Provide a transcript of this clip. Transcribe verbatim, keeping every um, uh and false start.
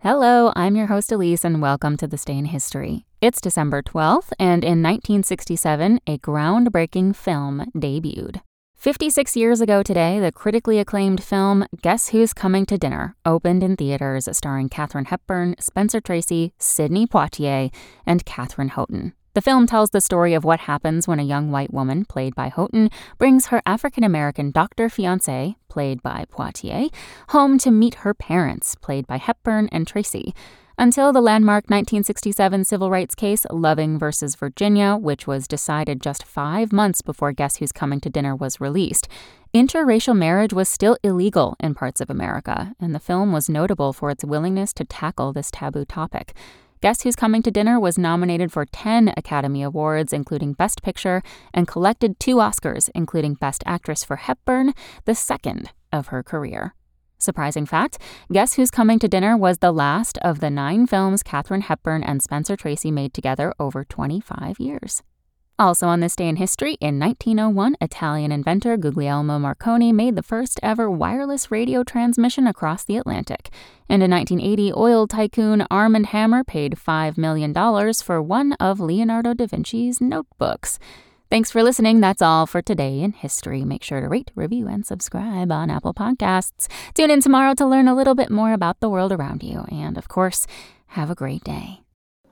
Hello, I'm your host Elise, and welcome to This Day in History. It's December twelfth, and in nineteen sixty-seven, a groundbreaking film debuted. fifty-six years ago today, the critically acclaimed film Guess Who's Coming to Dinner opened in theaters, starring Katharine Hepburn, Spencer Tracy, Sidney Poitier, and Katharine Houghton. The film tells the story of what happens when a young white woman, played by Houghton, brings her African-American doctor fiancé, played by Poitier, home to meet her parents, played by Hepburn and Tracy, until the landmark nineteen sixty-seven civil rights case, Loving v. Virginia, which was decided just five months before Guess Who's Coming to Dinner was released. Interracial marriage was still illegal in parts of America, and the film was notable for its willingness to tackle this taboo topic. Guess Who's Coming to Dinner was nominated for ten Academy Awards, including Best Picture, and collected two Oscars, including Best Actress for Hepburn, the second of her career. Surprising fact, Guess Who's Coming to Dinner was the last of the nine films Katharine Hepburn and Spencer Tracy made together over twenty-five years. Also on this day in history, in nineteen oh one, Italian inventor Guglielmo Marconi made the first ever wireless radio transmission across the Atlantic. And in nineteen eighty, oil tycoon Armand Hammer paid five million dollars for one of Leonardo da Vinci's notebooks. Thanks for listening. That's all for Today in History. Make sure to rate, review, and subscribe on Apple Podcasts. Tune in tomorrow to learn a little bit more about the world around you. And, of course, have a great day.